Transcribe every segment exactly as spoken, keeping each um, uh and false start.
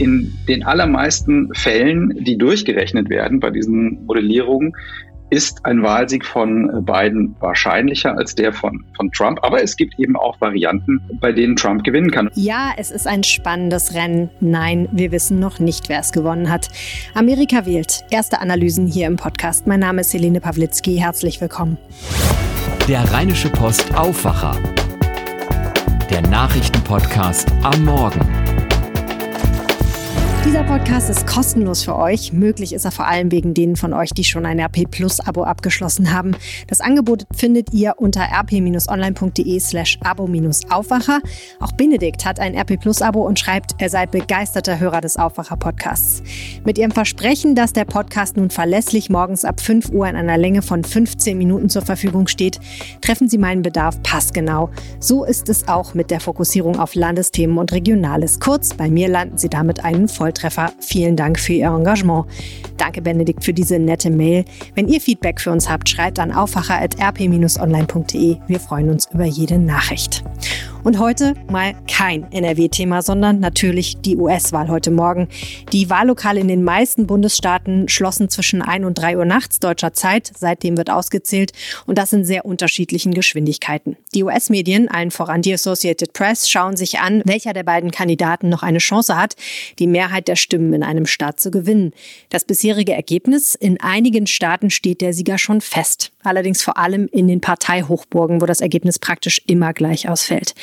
in den allermeisten Fällen, die durchgerechnet werden bei diesen Modellierungen, ist ein Wahlsieg von Biden wahrscheinlicher als der von, von Trump. Aber es gibt eben auch Varianten, bei denen Trump gewinnen kann. Ja, es ist ein spannendes Rennen. Nein, wir wissen noch nicht, wer es gewonnen hat. Amerika wählt. Erste Analysen hier im Podcast. Mein Name ist Helene Pawlitzki. Herzlich willkommen. Der Rheinische Post Aufwacher. Der Nachrichtenpodcast am Morgen. Dieser Podcast ist kostenlos für euch. Möglich ist er vor allem wegen denen von euch, die schon ein R P Plus Abo abgeschlossen haben. Das Angebot findet ihr unter r p online punkt d e slash abo Aufwacher. Auch Benedikt hat ein R P Plus Abo und schreibt, er sei begeisterter Hörer des Aufwacher-Podcasts. Mit ihrem Versprechen, dass der Podcast nun verlässlich morgens ab fünf Uhr in einer Länge von fünfzehn Minuten zur Verfügung steht, treffen Sie meinen Bedarf passgenau. So ist es auch mit der Fokussierung auf Landesthemen und Regionales. Kurz, bei mir landen Sie damit einen Voll Treffer. Vielen Dank für Ihr Engagement. Danke, Benedikt, für diese nette Mail. Wenn ihr Feedback für uns habt, schreibt an aufwacher at r p online punkt d e. Wir freuen uns über jede Nachricht. Und heute mal kein N R W-Thema, sondern natürlich die U S-Wahl heute Morgen. Die Wahllokale in den meisten Bundesstaaten schlossen zwischen ein und drei Uhr nachts deutscher Zeit. Seitdem wird ausgezählt und das in sehr unterschiedlichen Geschwindigkeiten. Die U S-Medien, allen voran die Associated Press, schauen sich an, welcher der beiden Kandidaten noch eine Chance hat, die Mehrheit der Stimmen in einem Staat zu gewinnen. Das bisherige Ergebnis: in einigen Staaten steht der Sieger schon fest. Allerdings vor allem in den Parteihochburgen, wo das Ergebnis praktisch immer gleich ausfällt.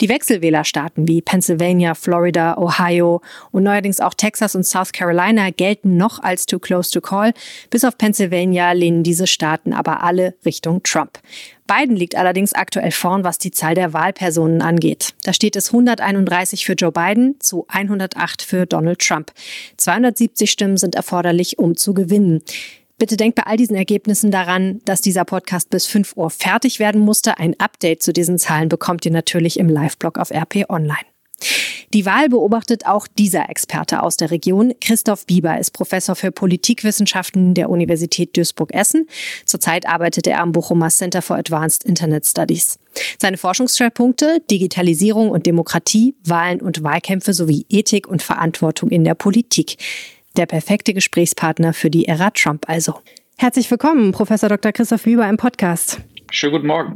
Die Wechselwählerstaaten wie Pennsylvania, Florida, Ohio und neuerdings auch Texas und South Carolina gelten noch als too close to call. Bis auf Pennsylvania lehnen diese Staaten aber alle Richtung Trump. Biden liegt allerdings aktuell vorn, was die Zahl der Wahlpersonen angeht. Da steht es hunderteinunddreißig für Joe Biden zu hundertacht für Donald Trump. zweihundertsiebzig Stimmen sind erforderlich, um zu gewinnen. Bitte denkt bei all diesen Ergebnissen daran, dass dieser Podcast bis fünf Uhr fertig werden musste. Ein Update zu diesen Zahlen bekommt ihr natürlich im Live-Blog auf R P Online. Die Wahl beobachtet auch dieser Experte aus der Region. Christoph Bieber ist Professor für Politikwissenschaften der Universität Duisburg-Essen. Zurzeit arbeitet er am Bochumer Center for Advanced Internet Studies. Seine Forschungsschwerpunkte: Digitalisierung und Demokratie, Wahlen und Wahlkämpfe sowie Ethik und Verantwortung in der Politik. Der perfekte Gesprächspartner für die Ära Trump also. Herzlich willkommen, Professor Doktor Christoph Bieber im Podcast. Schönen guten Morgen.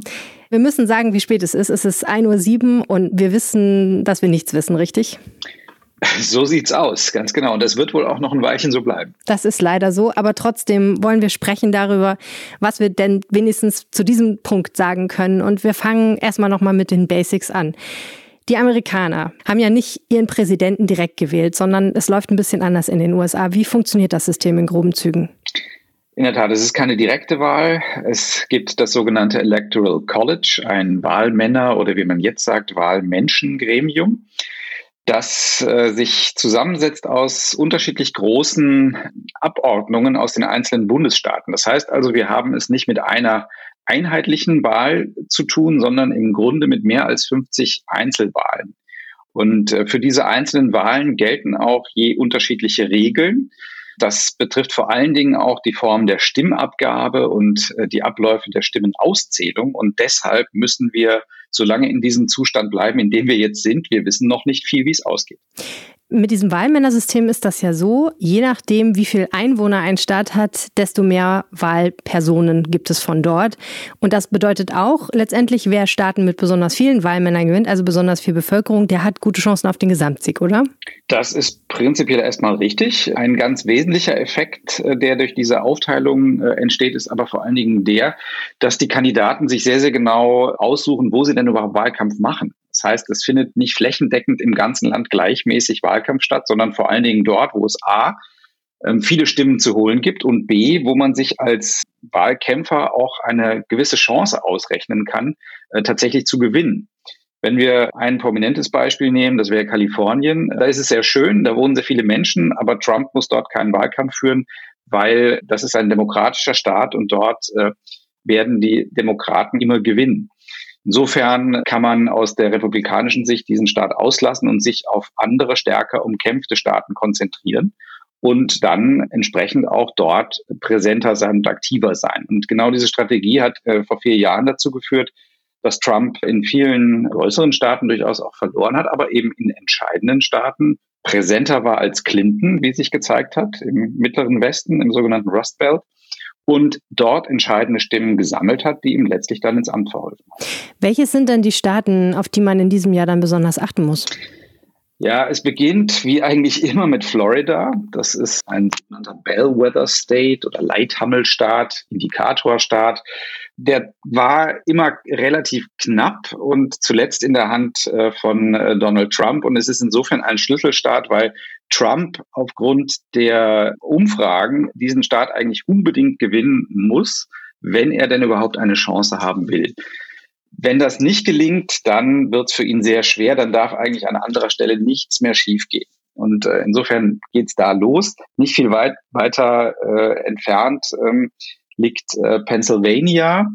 Wir müssen sagen, wie spät es ist. Es ist ein Uhr sieben und wir wissen, dass wir nichts wissen, richtig? So sieht's aus, ganz genau. Und das wird wohl auch noch ein Weilchen so bleiben. Das ist leider so, aber trotzdem wollen wir sprechen darüber, was wir denn wenigstens zu diesem Punkt sagen können. Und wir fangen erstmal nochmal mit den Basics an. Die Amerikaner haben ja nicht ihren Präsidenten direkt gewählt, sondern es läuft ein bisschen anders in den U S A. Wie funktioniert das System in groben Zügen? In der Tat, es ist keine direkte Wahl. Es gibt das sogenannte Electoral College, ein Wahlmänner- oder wie man jetzt sagt, Wahlmenschengremium, das äh, sich zusammensetzt aus unterschiedlich großen Abordnungen aus den einzelnen Bundesstaaten. Das heißt also, wir haben es nicht mit einer einheitlichen Wahl zu tun, sondern im Grunde mit mehr als fünfzig Einzelwahlen. Und für diese einzelnen Wahlen gelten auch je unterschiedliche Regeln. Das betrifft vor allen Dingen auch die Form der Stimmabgabe und die Abläufe der Stimmenauszählung. Und deshalb müssen wir so lange in diesem Zustand bleiben, in dem wir jetzt sind. Wir wissen noch nicht viel, wie es ausgeht. Mit diesem Wahlmännersystem ist das ja so, je nachdem, wie viel Einwohner ein Staat hat, desto mehr Wahlpersonen gibt es von dort. Und das bedeutet auch letztendlich, wer Staaten mit besonders vielen Wahlmännern gewinnt, also besonders viel Bevölkerung, der hat gute Chancen auf den Gesamtsieg, oder? Das ist prinzipiell erstmal richtig. Ein ganz wesentlicher Effekt, der durch diese Aufteilung entsteht, ist aber vor allen Dingen der, dass die Kandidaten sich sehr, sehr genau aussuchen, wo sie denn überhaupt Wahlkampf machen. Das heißt, es findet nicht flächendeckend im ganzen Land gleichmäßig Wahlkampf statt, sondern vor allen Dingen dort, wo es a. viele Stimmen zu holen gibt und b. wo man sich als Wahlkämpfer auch eine gewisse Chance ausrechnen kann, tatsächlich zu gewinnen. Wenn wir ein prominentes Beispiel nehmen, das wäre Kalifornien, da ist es sehr schön, da wohnen sehr viele Menschen, aber Trump muss dort keinen Wahlkampf führen, weil das ist ein demokratischer Staat und dort werden die Demokraten immer gewinnen. Insofern kann man aus der republikanischen Sicht diesen Staat auslassen und sich auf andere, stärker umkämpfte Staaten konzentrieren und dann entsprechend auch dort präsenter sein und aktiver sein. Und genau diese Strategie hat äh, vor vier Jahren dazu geführt, dass Trump in vielen größeren Staaten durchaus auch verloren hat, aber eben in entscheidenden Staaten präsenter war als Clinton, wie sich gezeigt hat, im mittleren Westen, im sogenannten Rust Belt, und dort entscheidende Stimmen gesammelt hat, die ihm letztlich dann ins Amt verholfen haben. Welches sind denn die Staaten, auf die man in diesem Jahr dann besonders achten muss? Ja, es beginnt wie eigentlich immer mit Florida. Das ist ein sogenannter Bellwether State oder Leithammelstaat, Indikatorstaat. Der war immer relativ knapp und zuletzt in der Hand von Donald Trump. Und es ist insofern ein Schlüsselstaat, weil Trump aufgrund der Umfragen diesen Staat eigentlich unbedingt gewinnen muss, wenn er denn überhaupt eine Chance haben will. Wenn das nicht gelingt, dann wird es für ihn sehr schwer. Dann darf eigentlich an anderer Stelle nichts mehr schiefgehen. Und äh, insofern geht es da los. Nicht viel weit, weiter äh, entfernt ähm, liegt äh, Pennsylvania.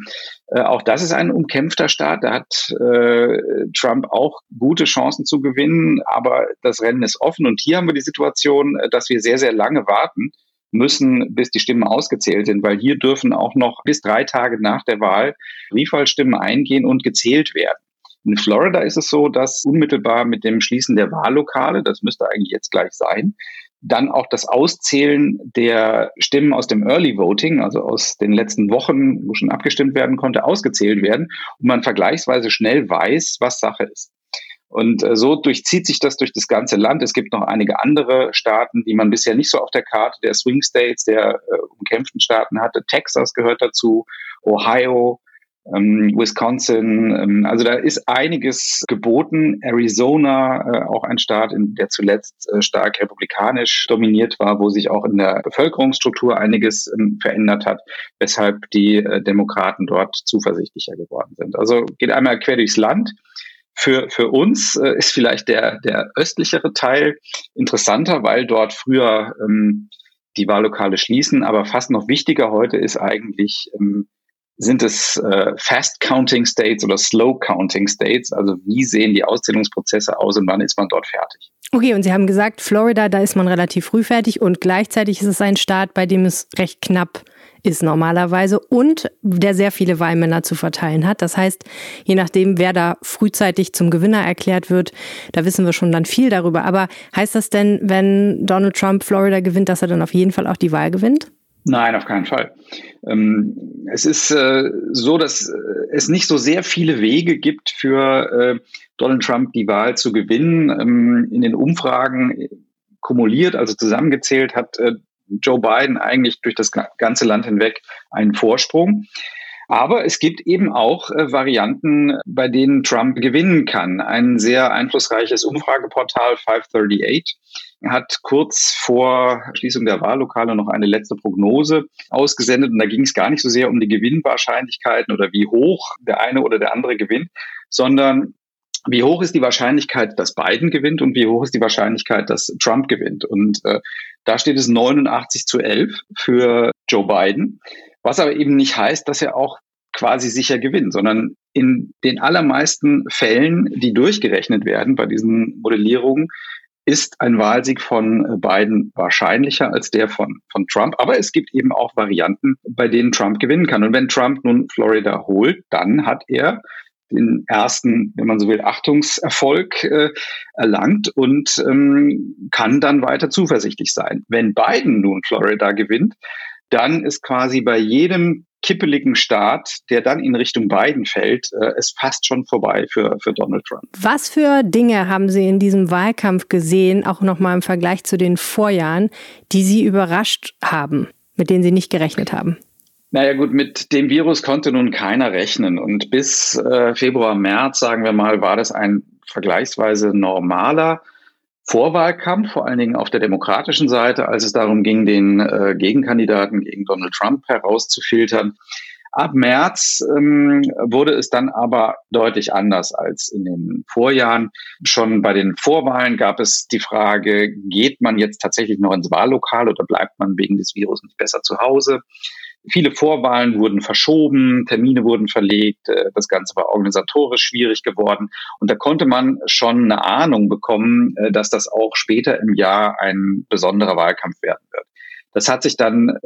Äh, auch das ist ein umkämpfter Staat. Da hat äh, Trump auch gute Chancen zu gewinnen. Aber das Rennen ist offen. Und hier haben wir die Situation, dass wir sehr, sehr lange warten müssen, bis die Stimmen ausgezählt sind, weil hier dürfen auch noch bis drei Tage nach der Wahl Briefwahlstimmen eingehen und gezählt werden. In Florida ist es so, dass unmittelbar mit dem Schließen der Wahllokale, das müsste eigentlich jetzt gleich sein, dann auch das Auszählen der Stimmen aus dem Early Voting, also aus den letzten Wochen, wo schon abgestimmt werden konnte, ausgezählt werden und man vergleichsweise schnell weiß, was Sache ist. Und so durchzieht sich das durch das ganze Land. Es gibt noch einige andere Staaten, die man bisher nicht so auf der Karte der Swing States, der äh, umkämpften Staaten hatte. Texas gehört dazu, Ohio, ähm, Wisconsin. Ähm, also da ist einiges geboten. Arizona, äh, auch ein Staat, in der zuletzt äh, stark republikanisch dominiert war, wo sich auch in der Bevölkerungsstruktur einiges ähm, verändert hat, weshalb die äh, Demokraten dort zuversichtlicher geworden sind. Also geht einmal quer durchs Land. Für, für uns äh, ist vielleicht der, der östlichere Teil interessanter, weil dort früher ähm, die Wahllokale schließen. Aber fast noch wichtiger heute ist eigentlich, ähm, sind es äh, Fast-Counting States oder Slow-Counting States? Also wie sehen die Auszählungsprozesse aus und wann ist man dort fertig? Okay, und Sie haben gesagt, Florida, da ist man relativ früh fertig und gleichzeitig ist es ein Staat, bei dem es recht knapp ist normalerweise und der sehr viele Wahlmänner zu verteilen hat. Das heißt, je nachdem, wer da frühzeitig zum Gewinner erklärt wird, da wissen wir schon dann viel darüber. Aber heißt das denn, wenn Donald Trump Florida gewinnt, dass er dann auf jeden Fall auch die Wahl gewinnt? Nein, auf keinen Fall. Es ist so, dass es nicht so sehr viele Wege gibt für Donald Trump, die Wahl zu gewinnen. In den Umfragen kumuliert, also zusammengezählt, hat Joe Biden eigentlich durch das ganze Land hinweg einen Vorsprung. Aber es gibt eben auch äh, Varianten, bei denen Trump gewinnen kann. Ein sehr einflussreiches Umfrageportal FiveThirtyEight hat kurz vor Schließung der Wahllokale noch eine letzte Prognose ausgesendet. Und da ging es gar nicht so sehr um die Gewinnwahrscheinlichkeiten oder wie hoch der eine oder der andere gewinnt, sondern wie hoch ist die Wahrscheinlichkeit, dass Biden gewinnt und wie hoch ist die Wahrscheinlichkeit, dass Trump gewinnt? Und äh, da steht es neunundachtzig zu elf für Joe Biden, was aber eben nicht heißt, dass er auch quasi sicher gewinnt, sondern in den allermeisten Fällen, die durchgerechnet werden bei diesen Modellierungen, ist ein Wahlsieg von Biden wahrscheinlicher als der von, von Trump. Aber es gibt eben auch Varianten, bei denen Trump gewinnen kann. Und wenn Trump nun Florida holt, dann hat er den ersten, wenn man so will, Achtungserfolg äh, erlangt und ähm, kann dann weiter zuversichtlich sein. Wenn Biden nun Florida gewinnt, dann ist quasi bei jedem kippeligen Staat, der dann in Richtung Biden fällt, äh, es fast schon vorbei für, für Donald Trump. Was für Dinge haben Sie in diesem Wahlkampf gesehen, auch nochmal im Vergleich zu den Vorjahren, die Sie überrascht haben, mit denen Sie nicht gerechnet haben? Naja gut, mit dem Virus konnte nun keiner rechnen und bis äh, Februar, März, sagen wir mal, war das ein vergleichsweise normaler Vorwahlkampf, vor allen Dingen auf der demokratischen Seite, als es darum ging, den äh, Gegenkandidaten gegen Donald Trump herauszufiltern. Ab März ähm, wurde es dann aber deutlich anders als in den Vorjahren. Schon bei den Vorwahlen gab es die Frage, geht man jetzt tatsächlich noch ins Wahllokal oder bleibt man wegen des Virus nicht besser zu Hause? Viele Vorwahlen wurden verschoben, Termine wurden verlegt, das Ganze war organisatorisch schwierig geworden. Und da konnte man schon eine Ahnung bekommen, dass das auch später im Jahr ein besonderer Wahlkampf werden wird. Das hat sich dann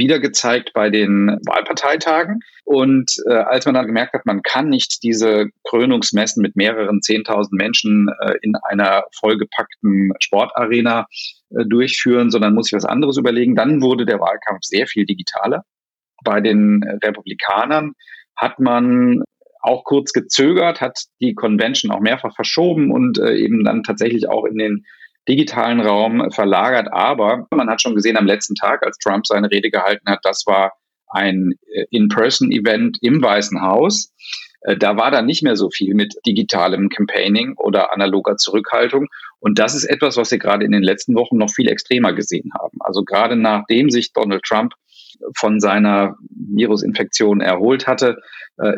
wieder gezeigt bei den Wahlparteitagen. Und äh, als man dann gemerkt hat, man kann nicht diese Krönungsmessen mit mehreren zehntausend Menschen äh, in einer vollgepackten Sportarena äh, durchführen, sondern muss sich was anderes überlegen, dann wurde der Wahlkampf sehr viel digitaler. Bei den Republikanern hat man auch kurz gezögert, hat die Convention auch mehrfach verschoben und äh, eben dann tatsächlich auch in den digitalen Raum verlagert. Aber man hat schon gesehen am letzten Tag, als Trump seine Rede gehalten hat, das war ein In-Person-Event im Weißen Haus. Da war dann nicht mehr so viel mit digitalem Campaigning oder analoger Zurückhaltung. Und das ist etwas, was wir gerade in den letzten Wochen noch viel extremer gesehen haben. Also gerade nachdem sich Donald Trump von seiner Virusinfektion erholt hatte,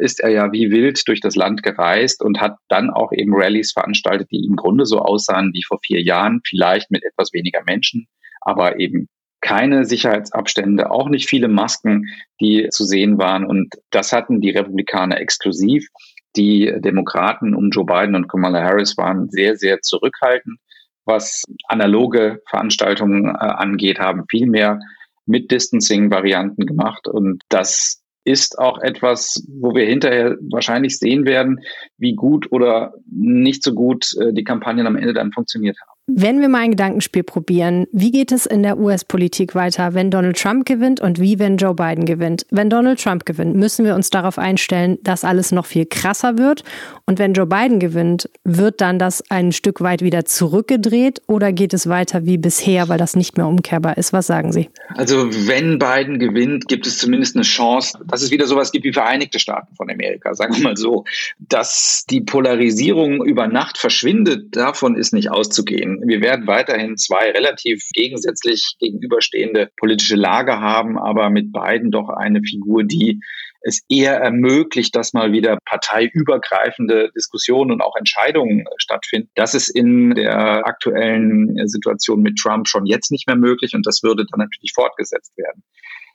ist er ja wie wild durch das Land gereist und hat dann auch eben Rallyes veranstaltet, die im Grunde so aussahen wie vor vier Jahren, vielleicht mit etwas weniger Menschen, aber eben keine Sicherheitsabstände, auch nicht viele Masken, die zu sehen waren. Und das hatten die Republikaner exklusiv. Die Demokraten um Joe Biden und Kamala Harris waren sehr, sehr zurückhaltend, was analoge Veranstaltungen angeht, haben viel mehr mit Distancing-Varianten gemacht. Und das ist auch etwas, wo wir hinterher wahrscheinlich sehen werden, wie gut oder nicht so gut die Kampagnen am Ende dann funktioniert haben. Wenn wir mal ein Gedankenspiel probieren, wie geht es in der U S-Politik weiter, wenn Donald Trump gewinnt und wie, wenn Joe Biden gewinnt? Wenn Donald Trump gewinnt, müssen wir uns darauf einstellen, dass alles noch viel krasser wird. Und wenn Joe Biden gewinnt, wird dann das ein Stück weit wieder zurückgedreht oder geht es weiter wie bisher, weil das nicht mehr umkehrbar ist? Was sagen Sie? Also wenn Biden gewinnt, gibt es zumindest eine Chance, dass es wieder sowas gibt wie Vereinigte Staaten von Amerika, sagen wir mal so. Dass die Polarisierung über Nacht verschwindet, davon ist nicht auszugehen. Wir werden weiterhin zwei relativ gegensätzlich gegenüberstehende politische Lager haben, aber mit beiden doch eine Figur, die es eher ermöglicht, dass mal wieder parteiübergreifende Diskussionen und auch Entscheidungen stattfinden. Das ist in der aktuellen Situation mit Trump schon jetzt nicht mehr möglich und das würde dann natürlich fortgesetzt werden.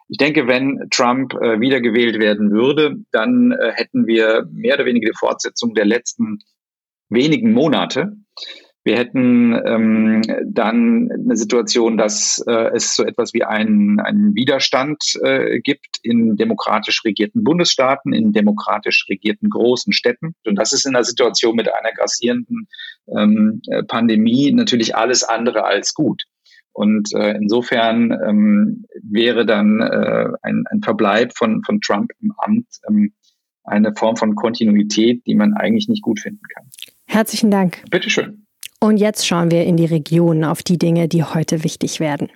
Ich denke, wenn Trump wiedergewählt werden würde, dann hätten wir mehr oder weniger die Fortsetzung der letzten wenigen Monate. Wir hätten ähm, dann eine Situation, dass äh, es so etwas wie einen, einen Widerstand äh, gibt in demokratisch regierten Bundesstaaten, in demokratisch regierten großen Städten. Und das ist in der Situation mit einer grassierenden ähm, Pandemie natürlich alles andere als gut. Und äh, insofern ähm, wäre dann äh, ein, ein Verbleib von, von Trump im Amt ähm, eine Form von Kontinuität, die man eigentlich nicht gut finden kann. Herzlichen Dank. Bitteschön. Und jetzt schauen wir in die Regionen auf die Dinge, die heute wichtig werden.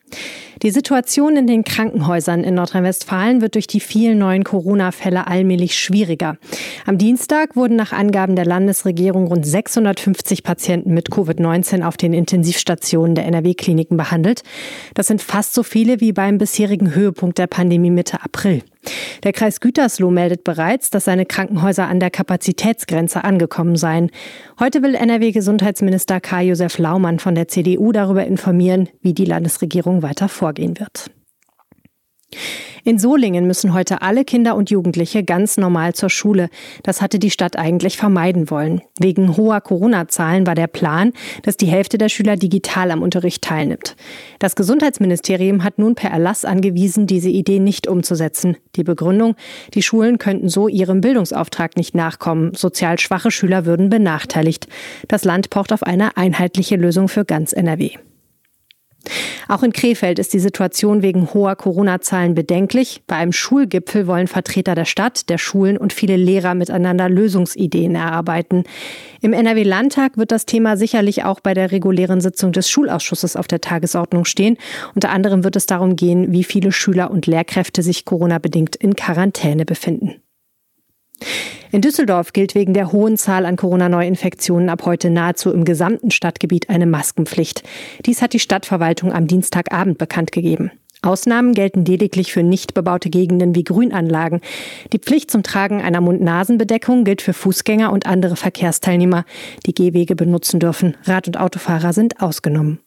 Die Situation in den Krankenhäusern in Nordrhein-Westfalen wird durch die vielen neuen Corona-Fälle allmählich schwieriger. Am Dienstag wurden nach Angaben der Landesregierung rund sechshundertfünfzig Patienten mit Covid neunzehn auf den Intensivstationen der N R W-Kliniken behandelt. Das sind fast so viele wie beim bisherigen Höhepunkt der Pandemie Mitte April. Der Kreis Gütersloh meldet bereits, dass seine Krankenhäuser an der Kapazitätsgrenze angekommen seien. Heute will N R W-Gesundheitsminister Karl-Josef Laumann von der C D U darüber informieren, wie die Landesregierung weiter vorgehen wird. In Solingen müssen heute alle Kinder und Jugendliche ganz normal zur Schule. Das hatte die Stadt eigentlich vermeiden wollen. Wegen hoher Corona-Zahlen war der Plan, dass die Hälfte der Schüler digital am Unterricht teilnimmt. Das Gesundheitsministerium hat nun per Erlass angewiesen, diese Idee nicht umzusetzen. Die Begründung: Die Schulen könnten so ihrem Bildungsauftrag nicht nachkommen. Sozial schwache Schüler würden benachteiligt. Das Land pocht auf eine einheitliche Lösung für ganz N R W. Auch in Krefeld ist die Situation wegen hoher Corona-Zahlen bedenklich. Bei einem Schulgipfel wollen Vertreter der Stadt, der Schulen und viele Lehrer miteinander Lösungsideen erarbeiten. Im N R W-Landtag wird das Thema sicherlich auch bei der regulären Sitzung des Schulausschusses auf der Tagesordnung stehen. Unter anderem wird es darum gehen, wie viele Schüler und Lehrkräfte sich Corona-bedingt in Quarantäne befinden. In Düsseldorf gilt wegen der hohen Zahl an Corona-Neuinfektionen ab heute nahezu im gesamten Stadtgebiet eine Maskenpflicht. Dies hat die Stadtverwaltung am Dienstagabend bekannt gegeben. Ausnahmen gelten lediglich für nicht bebaute Gegenden wie Grünanlagen. Die Pflicht zum Tragen einer Mund-Nasen-Bedeckung gilt für Fußgänger und andere Verkehrsteilnehmer, die Gehwege benutzen dürfen. Rad- und Autofahrer sind ausgenommen.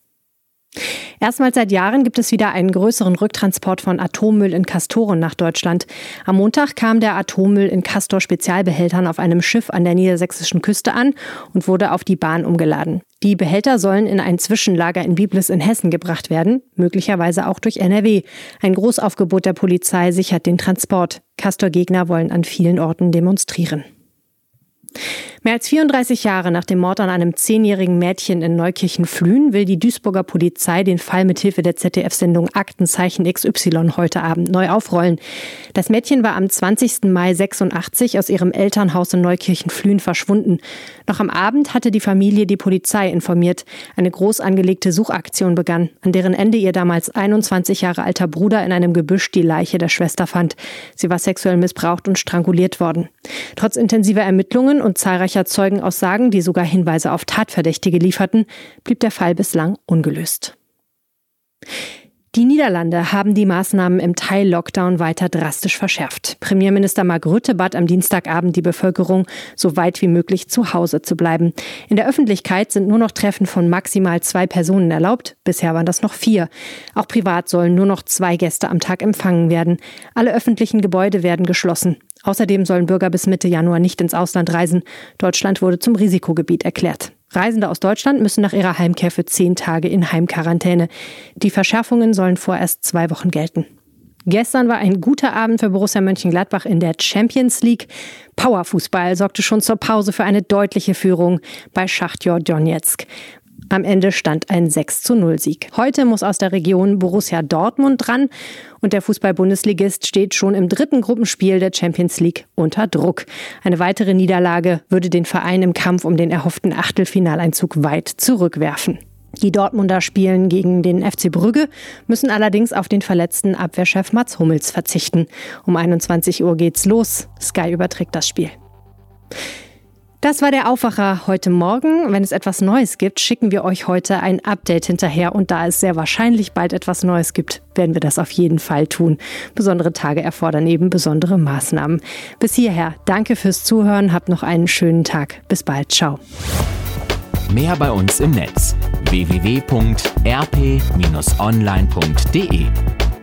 Erstmals seit Jahren gibt es wieder einen größeren Rücktransport von Atommüll in Castoren nach Deutschland. Am Montag kam der Atommüll in Castor-Spezialbehältern auf einem Schiff an der niedersächsischen Küste an und wurde auf die Bahn umgeladen. Die Behälter sollen in ein Zwischenlager in Biblis in Hessen gebracht werden, möglicherweise auch durch N R W. Ein Großaufgebot der Polizei sichert den Transport. Castor-Gegner wollen an vielen Orten demonstrieren. Mehr als vierunddreißig Jahre nach dem Mord an einem zehnjährigen Mädchen in Neukirchen-Flühen will die Duisburger Polizei den Fall mithilfe der Z D F-Sendung Aktenzeichen X Y heute Abend neu aufrollen. Das Mädchen war am zwanzigsten Mai sechsundachtzig aus ihrem Elternhaus in Neukirchen-Flühen verschwunden. Noch am Abend hatte die Familie die Polizei informiert. Eine groß angelegte Suchaktion begann, an deren Ende ihr damals einundzwanzig Jahre alter Bruder in einem Gebüsch die Leiche der Schwester fand. Sie war sexuell missbraucht und stranguliert worden. Trotz intensiver Ermittlungen und zahlreicher Zeugenaussagen, die sogar Hinweise auf Tatverdächtige lieferten, blieb der Fall bislang ungelöst. Die Niederlande haben die Maßnahmen im Teil-Lockdown weiter drastisch verschärft. Premierminister Mark Rutte bat am Dienstagabend die Bevölkerung, so weit wie möglich zu Hause zu bleiben. In der Öffentlichkeit sind nur noch Treffen von maximal zwei Personen erlaubt. Bisher waren das noch vier. Auch privat sollen nur noch zwei Gäste am Tag empfangen werden. Alle öffentlichen Gebäude werden geschlossen. Außerdem sollen Bürger bis Mitte Januar nicht ins Ausland reisen. Deutschland wurde zum Risikogebiet erklärt. Reisende aus Deutschland müssen nach ihrer Heimkehr für zehn Tage in Heimquarantäne. Die Verschärfungen sollen vorerst zwei Wochen gelten. Gestern war ein guter Abend für Borussia Mönchengladbach in der Champions League. Powerfußball sorgte schon zur Pause für eine deutliche Führung bei Schachtjor Donezk. Am Ende stand ein sechs zu null Sieg. Heute muss aus der Region Borussia Dortmund dran und der Fußball-Bundesligist steht schon im dritten Gruppenspiel der Champions League unter Druck. Eine weitere Niederlage würde den Verein im Kampf um den erhofften Achtelfinaleinzug weit zurückwerfen. Die Dortmunder spielen gegen den F C Brügge, müssen allerdings auf den verletzten Abwehrchef Mats Hummels verzichten. Um einundzwanzig Uhr geht's los. Sky überträgt das Spiel. Das war der Aufwacher heute Morgen. Wenn es etwas Neues gibt, schicken wir euch heute ein Update hinterher. Und da es sehr wahrscheinlich bald etwas Neues gibt, werden wir das auf jeden Fall tun. Besondere Tage erfordern eben besondere Maßnahmen. Bis hierher. Danke fürs Zuhören. Habt noch einen schönen Tag. Bis bald. Ciao. Mehr bei uns im Netz. w w w punkt r p Bindestrich online punkt d e